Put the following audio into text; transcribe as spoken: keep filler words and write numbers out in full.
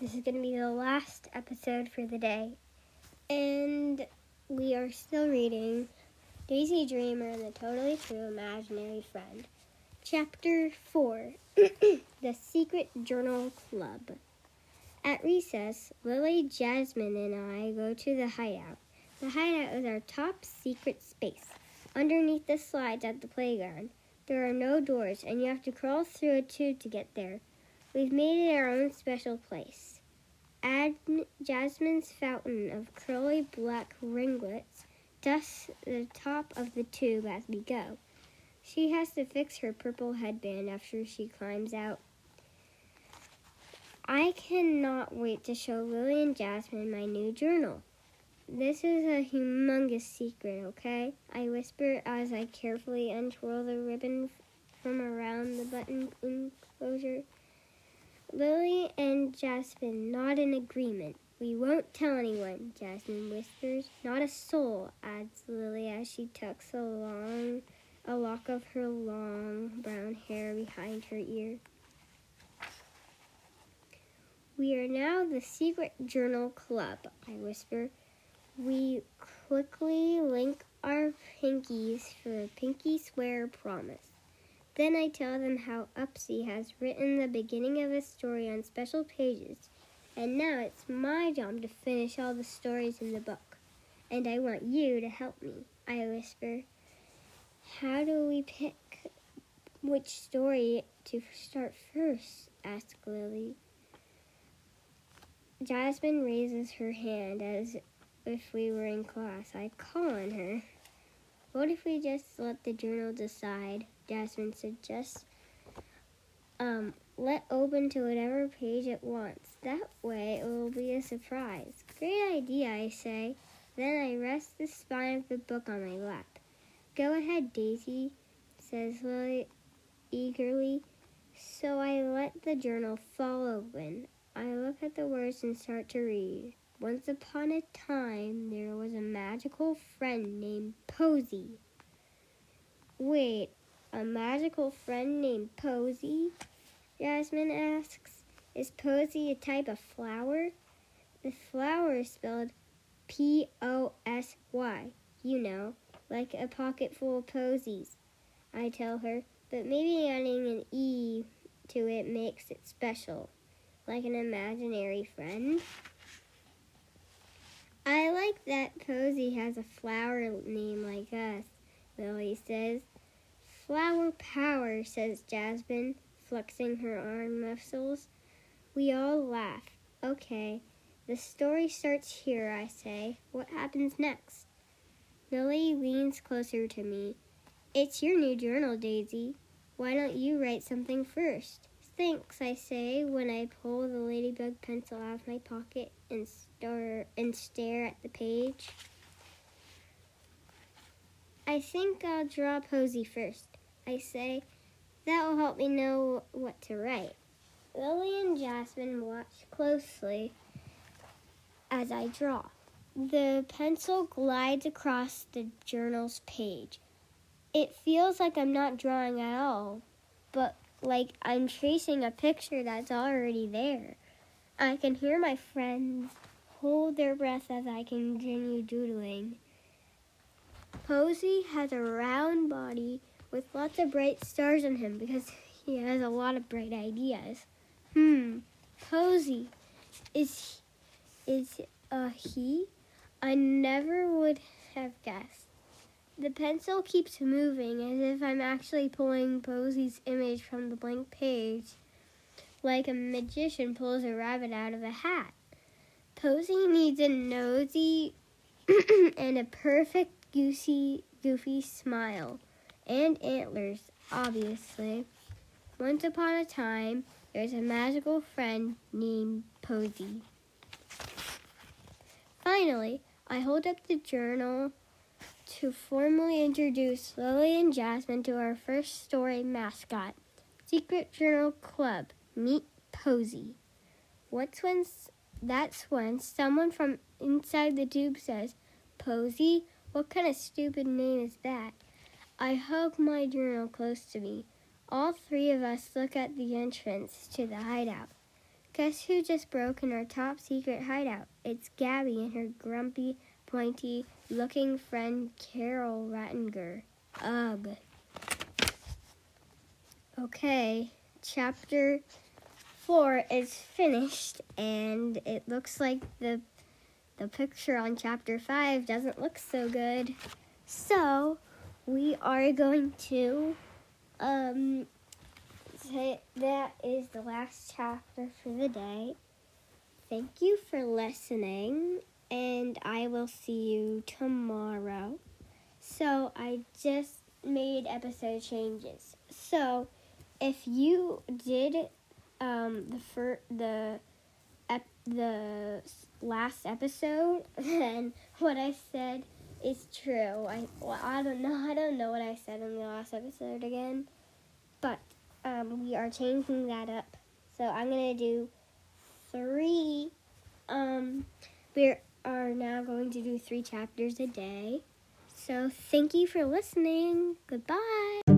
This is going to be the last episode for the day. And we are still reading Daisy Dreamer and the Totally True Imaginary Friend. Chapter four, The Secret Journal Club. At recess, Lily, Jasmine, and I go to the hideout. The hideout is our top secret space. Underneath the slides at the playground, there are no doors, and you have to crawl through a tube to get there. We've made it our own special place. Add Jasmine's fountain of curly black ringlets dusts the top of the tube as we go. She has to fix her purple headband after she climbs out. I cannot wait to show Lily and Jasmine my new journal. This is a humongous secret, okay? I whisper as I carefully untwirl the ribbon from around the button enclosure. Lily and Jasmine nod in agreement. We won't tell anyone, Jasmine whispers. Not a soul, adds Lily as she tucks a long... a lock of her long brown hair behind her ear. We are now the Secret Journal Club, I whisper. We quickly link our pinkies for a pinky swear promise. Then I tell them how Upsy has written the beginning of a story on special pages, and now it's my job to finish all the stories in the book. And I want you to help me, I whisper. How do we pick which story to start first? Asked Lily. Jasmine raises her hand as if we were in class. I call on her. What if we just let the journal decide? Jasmine suggests. Um, let open to whatever page it wants. That way it will be a surprise. Great idea, I say. Then I rest the spine of the book on my lap. Go ahead, Daisy, says Lily eagerly. So I let the journal fall open. I look at the words and start to read. Once upon a time, there was a magical friend named Posy. Wait, a magical friend named Posy? Jasmine asks. Is Posy a type of flower? The flower is spelled P O S Y, you know. Like a pocket full of posies, I tell her, but maybe adding an E to it makes it special, like an imaginary friend. I like that Posy has a flower name like us, Lily says. Flower power, says Jasmine, flexing her arm muscles. We all laugh. Okay, the story starts here, I say. What happens next? Lily leans closer to me. It's your new journal, Daisy. Why don't you write something first? Thanks, I say, when I pull the ladybug pencil out of my pocket and star- and stare at the page. I think I'll draw Posy first, I say. That'll help me know what to write. Lily and Jasmine watch closely as I draw. The pencil glides across the journal's page. It feels like I'm not drawing at all, but like I'm tracing a picture that's already there. I can hear my friends hold their breath as I continue doodling. Posy has a round body with lots of bright stars on him because he has a lot of bright ideas. Hmm, Posy, is, is uh, he? I never would have guessed. The pencil keeps moving as if I'm actually pulling Posy's image from the blank page, like a magician pulls a rabbit out of a hat. Posy needs a nosy and a perfect goosey, goofy smile, and antlers, obviously. Once upon a time, there's a magical friend named Posy. Finally, I hold up the journal to formally introduce Lily and Jasmine to our first story mascot, Secret Journal Club. Meet Posy. What's when s- that's when someone from inside the tube says, Posy, what kind of stupid name is that? I hug my journal close to me. All three of us look at the entrance to the hideout. Guess who just broke in our top secret hideout? It's Gabby and her grumpy, pointy-looking friend Carol Rattinger. Ugh. Okay, chapter four is finished, and it looks like the the picture on chapter five doesn't look so good. So we are going to um. That is the last chapter for the day. Thank you for listening, and I will see you tomorrow. So I just made episode changes. So if you did um, the fir- the ep- the last episode, then what I said is true. I well, I don't know. I don't know what I said in the last episode again, but. Um, we are changing that up. So I'm going to do three. Um, we are now going to do three chapters a day. So thank you for listening. Goodbye.